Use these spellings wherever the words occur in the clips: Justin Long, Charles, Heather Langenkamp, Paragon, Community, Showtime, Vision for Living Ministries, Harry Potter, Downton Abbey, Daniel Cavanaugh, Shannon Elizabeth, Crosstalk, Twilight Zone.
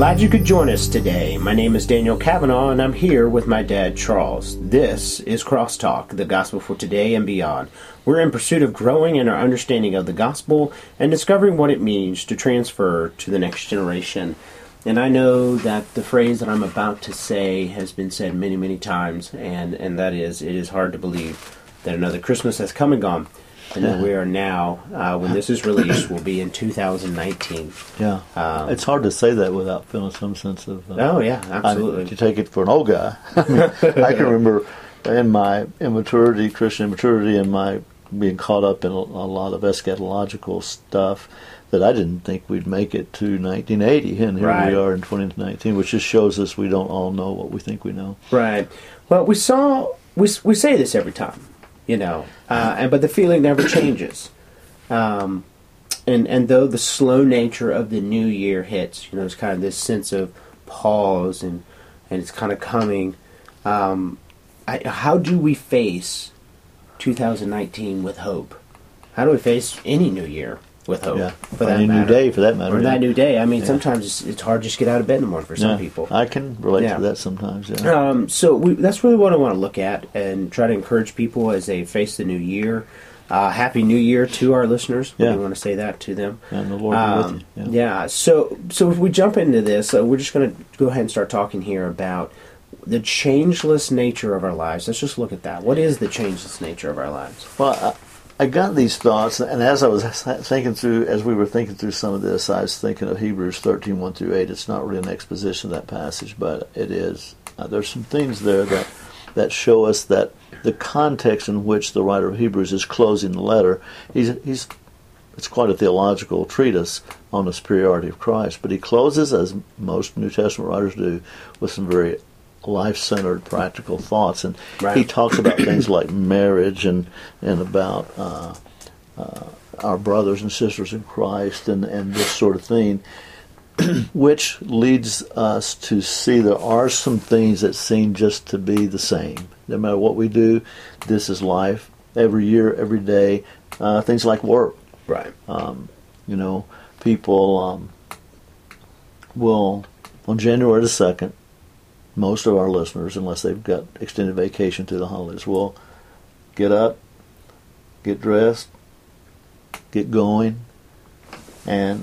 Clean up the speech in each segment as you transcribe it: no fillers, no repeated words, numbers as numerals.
Glad you could join us today. My name is Daniel Cavanaugh, and I'm here with my dad, Charles. This is Crosstalk, the gospel for today and beyond. We're in pursuit of growing in our understanding of the gospel and discovering what it means to transfer to the next generation. And I know that the phrase that I'm about to say has been said many, many times, and that is, it is hard to believe that another Christmas has come and gone. And that we are now, when this is released, will be in 2019. Yeah. It's hard to say that without feeling some sense of... oh, yeah, absolutely. To take it for an old guy. I mean, I can remember in my immaturity, Christian immaturity, and my being caught up in a lot of eschatological stuff that I didn't think we'd make it to 1980. And here we are in 2019, which just shows us we don't all know what we think we know. Right. Well, we say this every time. You know, but the feeling never changes. And though the slow nature of the new year hits, you know, it's kind of this sense of pause and it's kind of coming. How do we face 2019 with hope? How do we face any new year with hope? Yeah. For that matter. New day, for that matter. Or that new day. I mean, sometimes it's hard to just get out of bed in the morning for some people. I can relate to that sometimes, So that's really what I want to look at and try to encourage people as they face the new year. Happy New Year to our listeners. Yeah. We want to say that to them. And the Lord be with you. Yeah. So if we jump into this, we're just going to go ahead and start talking here about the changeless nature of our lives. Let's just look at that. What is the changeless nature of our lives? Well, I got these thoughts, and as we were thinking through some of this, I was thinking of Hebrews 13:1 through 8. It's not really an exposition of that passage, but it is. There's some things there that show us that the context in which the writer of Hebrews is closing the letter, it's quite a theological treatise on the superiority of Christ, but he closes, as most New Testament writers do, with some very life-centered, practical thoughts, and he talks about things like marriage and about our brothers and sisters in Christ and this sort of thing, which leads us to see there are some things that seem just to be the same. No matter what we do, this is life. Every year, every day, things like work. Right. People will, on January the 2nd, most of our listeners, unless they've got extended vacation through the holidays, will get up, get dressed, get going, and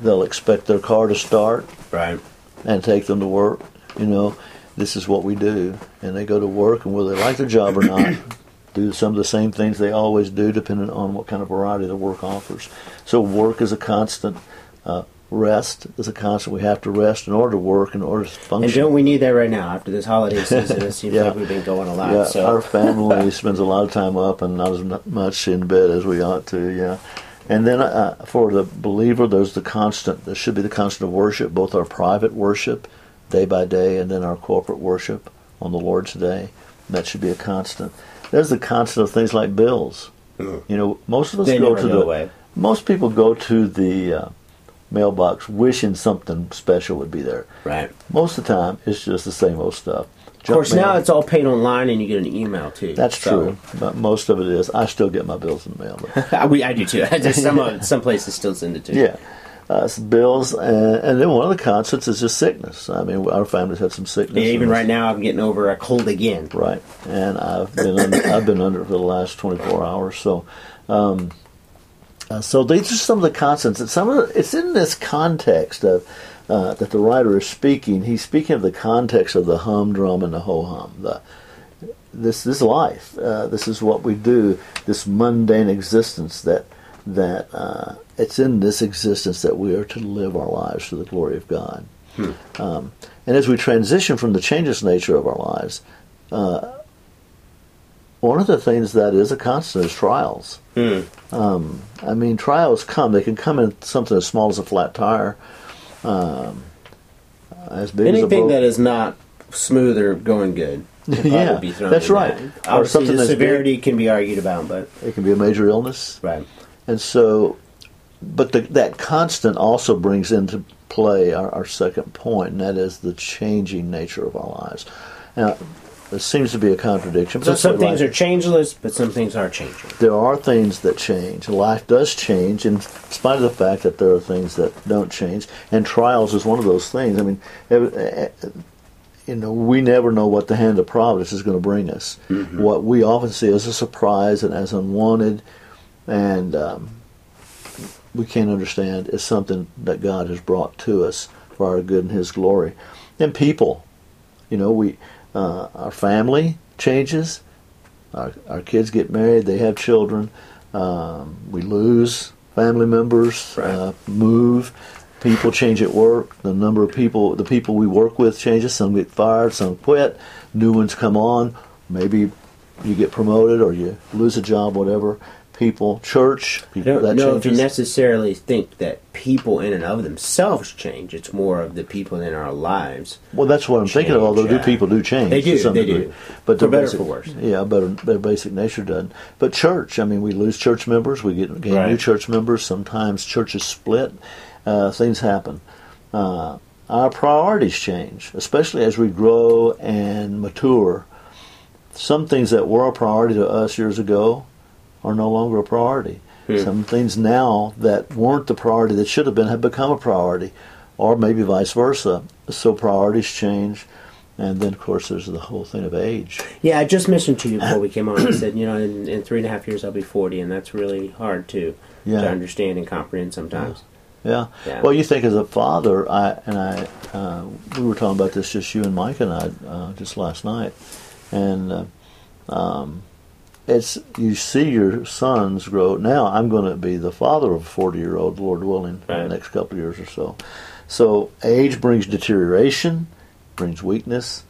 they'll expect their car to start and take them to work. You know, this is what we do. And they go to work, and whether they like their job or not, do some of the same things they always do, depending on what kind of variety the work offers. So work is a constant. Rest is a constant. We have to rest in order to work, in order to function. And don't we need that right now? After this holiday season, it seems like we've been going a lot. Yeah, so. Our family spends a lot of time up and not as much in bed as we ought to, And then for the believer, there's the constant. There should be the constant of worship, both our private worship, day by day, and then our corporate worship on the Lord's day. That should be a constant. There's the constant of things like bills. Mm. You know, most of us most people go to the... mailbox wishing something special would be there. Right. Most of the time, it's just the same old stuff. Now it's all paid online and you get an email too. That's true. But most of it is. I still get my bills in the mail. I do too. Some places still send it to you. Yeah. Bills, and then one of the constants is just sickness. I mean, our families have some sickness. Yeah, even right now, I'm getting over a cold again. Right. And I've been under it for the last 24 hours. So, so these are some of the constants. It's in this context of that the writer is speaking. He's speaking of the context of the humdrum and the ho-hum. This life. This is what we do. This mundane existence that it's in this existence that we are to live our lives to the glory of God. Hmm. And as we transition from the changeless nature of our lives, one of the things that is a constant is trials. Mm. Trials come. They can come in something as small as a flat tire, as big as a boat. Anything that is not smooth or going good. Yeah, be that's right. That. Or something the severity can be argued about, but it can be a major illness. Right. And so, but that constant also brings into play our second point, and that is the changing nature of our lives. Now, It seems to be a contradiction. So some things are changeless, but some things are changing. There are things that change. Life does change in spite of the fact that there are things that don't change. And trials is one of those things. I mean, you know, we never know what the hand of providence is going to bring us. Mm-hmm. What we often see as a surprise and as unwanted and we can't understand is something that God has brought to us for our good and His glory. And people, you know, we... our family changes, our kids get married, they have children, we lose family members, right. Move, people change at work, the number of people, the people we work with changes, some get fired, some quit, new ones come on, maybe you get promoted or you lose a job, whatever. People, church, people, that changes. I don't know if you necessarily think that people in and of themselves change. It's more of the people in our lives. Well, that's what I'm thinking of, although people do change. They do, to some degree. But for better or for worse. Yeah, but their basic nature doesn't. But church, I mean, we lose church members. We gain new church members. Sometimes churches split. Things happen. Our priorities change, especially as we grow and mature. Some things that were a priority to us years ago are no longer a priority. Hmm. Some things now that weren't the priority that should have been have become a priority, or maybe vice versa. So priorities change, and then, of course, there's the whole thing of age. Yeah, I just mentioned to you before we came on, I said, you know, in 3.5 years I'll be 40, and that's really hard to understand and comprehend sometimes. Yeah. Well, you think as a father, I we were talking about this, just you and Mike and I, just last night, and... you see your sons grow. Now I'm going to be the father of a 40-year-old, Lord willing, in the next couple of years or so. So age brings deterioration, brings weakness,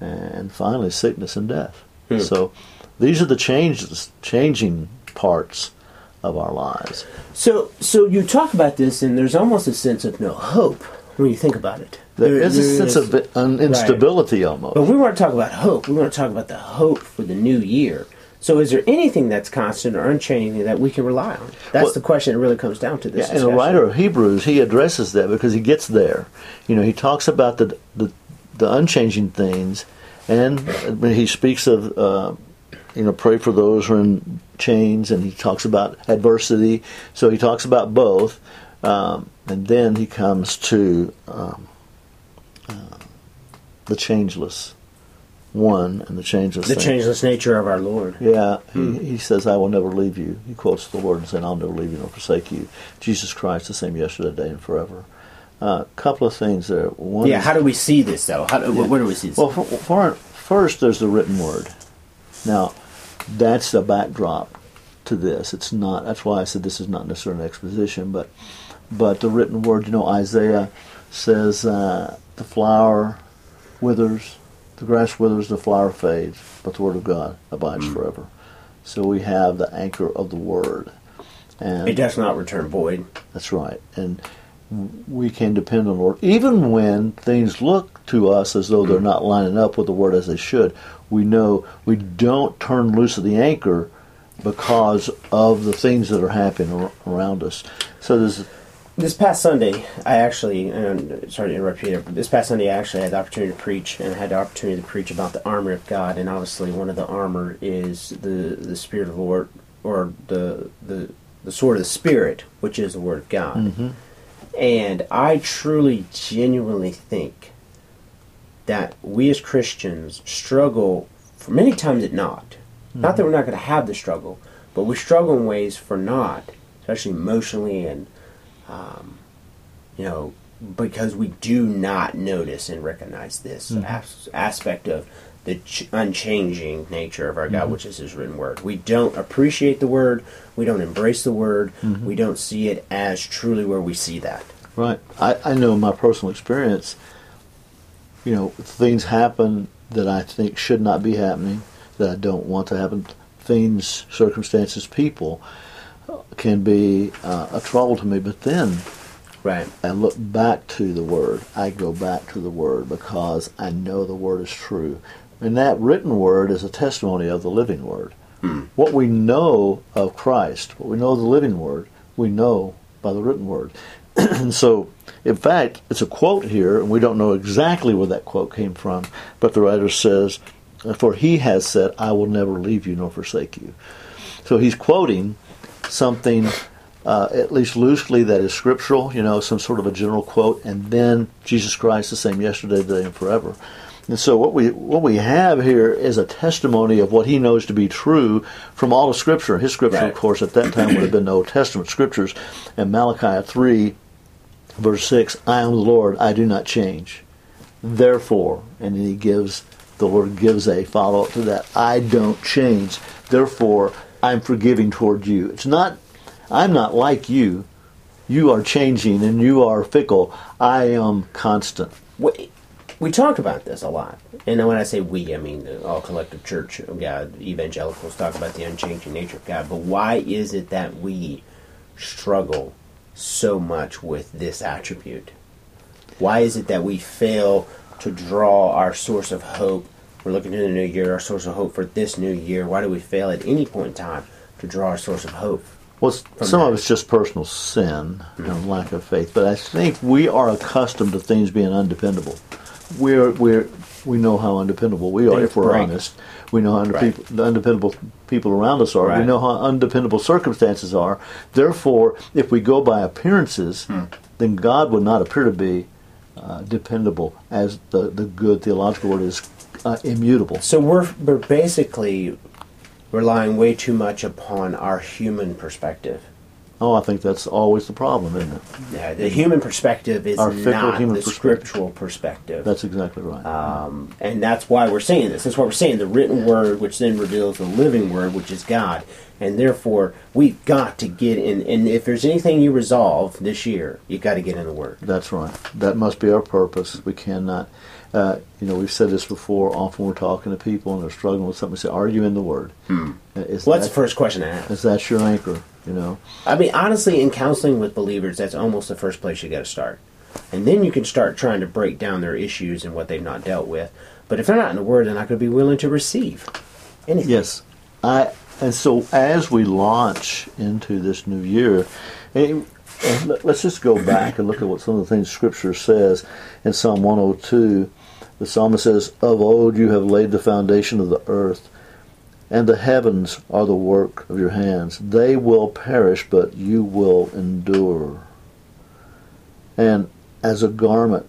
and finally sickness and death. Hmm. So these are the changing parts of our lives. So you talk about this, and there's almost a sense of no hope when you think about it. There is a sense of instability almost. But we want to talk about hope. We want to talk about the hope for the new year. So is there anything that's constant or unchanging that we can rely on? That's the question that really comes down to this. Yeah, and the writer of Hebrews, he addresses that because he gets there. You know, he talks about the unchanging things, and when he speaks of, pray for those who are in chains, and he talks about adversity. So he talks about both, and then he comes to the changeless one and the changeless nature of our Lord. Yeah, he says, I will never leave you. He quotes the Lord and saying, I'll never leave you nor forsake you. Jesus Christ, the same yesterday, today, and forever. A couple of things there. One is, how do we see this, though? Where do we see this? Well, first, there's the written word. Now, that's the backdrop to this. It's not. That's why I said this is not necessarily an exposition, but the written word, you know, Isaiah says, the flower withers, the grass withers, the flower fades, but the Word of God abides forever. So we have the anchor of the Word. And it does not return void. That's right. And we can depend on the Lord. Even when things look to us as though they're not lining up with the Word as they should, we know we don't turn loose of the anchor because of the things that are happening around us. So there's... This past Sunday, I actually, and sorry to interrupt you there, but this past Sunday I actually had the opportunity to preach, and I had the opportunity to preach about the armor of God, and obviously one of the armor is the Spirit of the Lord, or the sword of the Spirit, which is the Word of God. Mm-hmm. And I truly, genuinely think that we as Christians struggle, for many times at not. Mm-hmm. Not that we're not going to have the struggle, but we struggle in ways for not, especially emotionally and because we do not notice and recognize this aspect of the unchanging nature of our God, which is His written Word. We don't appreciate the Word. We don't embrace the Word. Mm-hmm. We don't see it as truly where we see that. Right. I know in my personal experience, you know, things happen that I think should not be happening, that I don't want to happen. Things, circumstances, people can be a trouble to me, but then I look back to the Word. I go back to the Word because I know the Word is true. And that written Word is a testimony of the living Word. Hmm. What we know of Christ, what we know of the living Word, we know by the written Word. And so, in fact, it's a quote here, and we don't know exactly where that quote came from, but the writer says, For he has said, I will never leave you nor forsake you. So he's quoting something, at least loosely, that is scriptural, some sort of a general quote, and then Jesus Christ, the same yesterday, today, and forever. And so what we have here is a testimony of what he knows to be true from all of Scripture. His Scripture, right, of course, at that time would have been the Old Testament Scriptures. And Malachi 3, verse 6, I am the Lord, I do not change. Therefore, and he gives, the Lord gives a follow-up to that, I don't change. Therefore, I'm forgiving toward you. It's not, I'm not like you. You are changing and you are fickle. I am constant. Wait. We talked about this a lot. And when I say we, I mean all collective church of God, evangelicals talk about the unchanging nature of God. But why is it that we struggle so much with this attribute? Why is it that we fail to draw our source of hope? We're looking to the new year, our source of hope for this new year. Why do we fail at any point in time to draw our source of hope? Well, some of it's just personal sin and lack of faith. But I think we are accustomed to things being undependable. We know how undependable we are, if we're honest. We know how undependable people around us are. Right. We know how undependable circumstances are. Therefore, if we go by appearances, then God would not appear to be dependable, as the good theological word is, immutable. So we're basically relying way too much upon our human perspective. Oh, I think that's always the problem, isn't it? Yeah, the human perspective is not the scriptural perspective. That's exactly right. And that's why we're saying this. That's why we're saying the written word, which then reveals the living word, which is God. And therefore, we've got to get in. And if there's anything you resolve this year, you've got to get in the word. That's right. That must be our purpose. We cannot, we've said this before, often we're talking to people and they're struggling with something. We say, are you in the word? That's the first question I ask. Is that your anchor? I mean, honestly, in counseling with believers, that's almost the first place you got to start. And then you can start trying to break down their issues and what they've not dealt with. But if they're not in the word, they're not going to be willing to receive anything. Yes. And so as we launch into this new year, and let's just go back and look at what some of the things Scripture says in Psalm 102. The psalmist says, of old you have laid the foundation of the earth, and the heavens are the work of your hands. They will perish, but you will endure. And as a garment,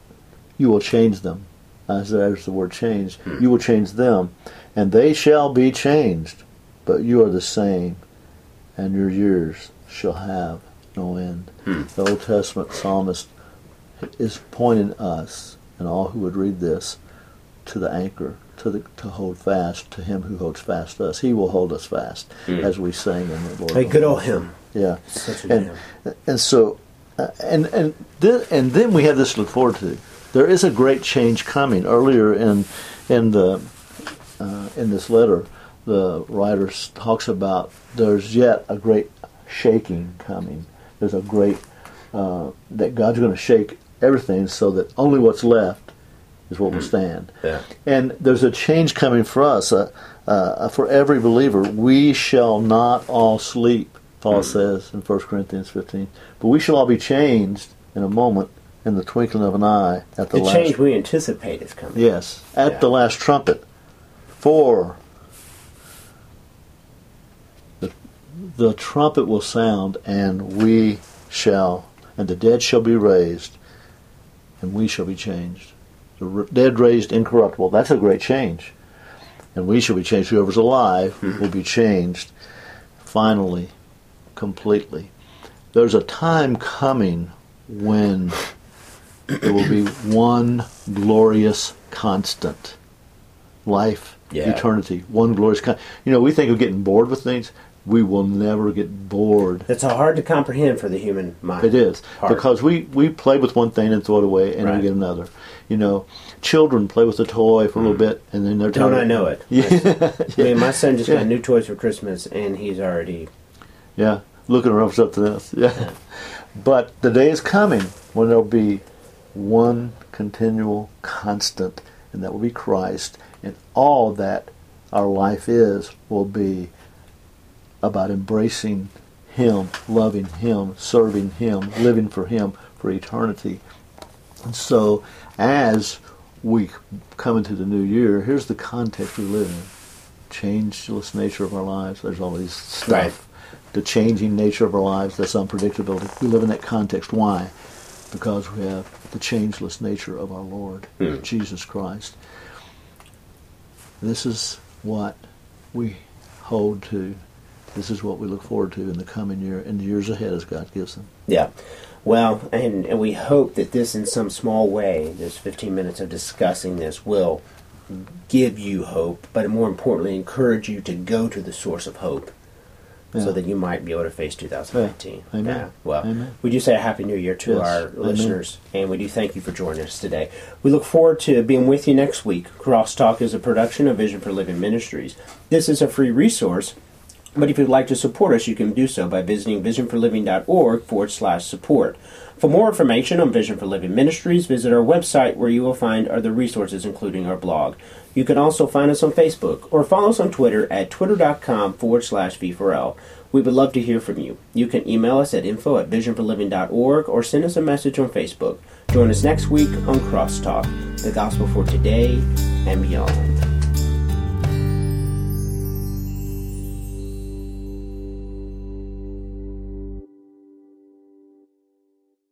you will change them. As there's the word change, you will change them. And they shall be changed, but you are the same, and your years shall have no end. The Old Testament psalmist is pointing us, and all who would read this, to the anchor, to hold fast to him who holds fast us. He will hold us fast, as we sang in the Lord. Hey, good old hymn. Yeah, and then we have this to look forward to. There is a great change coming. Earlier in this letter, the writer talks about there's yet a great shaking coming. There's a great that God's going to shake everything so that only what's left is what will stand. Yeah. And there's a change coming for us. For every believer, we shall not all sleep, Paul says in 1 Corinthians 15. But we shall all be changed in a moment, in the twinkling of an eye. At the last, change we anticipate is coming. Yes, at the last trumpet. For the trumpet will sound, and we shall, and the dead shall be raised, and we shall be changed. The dead raised incorruptible. That's a great change. And we shall be changed. Whoever's alive will be changed finally, completely. There's a time coming when there will be one glorious constant. Life, eternity, one glorious constant. We think of getting bored with things. We will never get bored. That's hard to comprehend for the human mind. It is. Because we play with one thing and throw it away, and we get another. Children play with a toy for a little bit, and then they're tired. Don't I know it? Yeah. My son just got new toys for Christmas, and he's already... Yeah, looking around up to this. Yeah. But the day is coming when there will be one continual constant, and that will be Christ. And all that our life is will be about embracing Him, loving Him, serving Him, living for Him for eternity. And so as week coming to the new year, here's the context we live in. Changeless nature of our lives. There's all these stuff. Right. The changing nature of our lives, that's unpredictability. We live in that context. Why? Because we have the changeless nature of our Lord, Jesus Christ. This is what we hold to. This is what we look forward to in the coming year and the years ahead as God gives them. Yeah. Well, and we hope that this in some small way, this 15 minutes of discussing this, will give you hope, but more importantly, encourage you to go to the source of hope so that you might be able to face 2019. Yeah. Amen. Yeah. Well, amen. We do say a Happy New Year to our listeners, and we do thank you for joining us today. We look forward to being with you next week. Crosstalk is a production of Vision for Living Ministries. This is a free resource, but if you'd like to support us, you can do so by visiting visionforliving.org/support. For more information on Vision for Living Ministries, visit our website where you will find other resources, including our blog. You can also find us on Facebook or follow us on Twitter at twitter.com/V4L. We would love to hear from you. You can email us at info@visionforliving.org or send us a message on Facebook. Join us next week on Crosstalk, the gospel for today and beyond.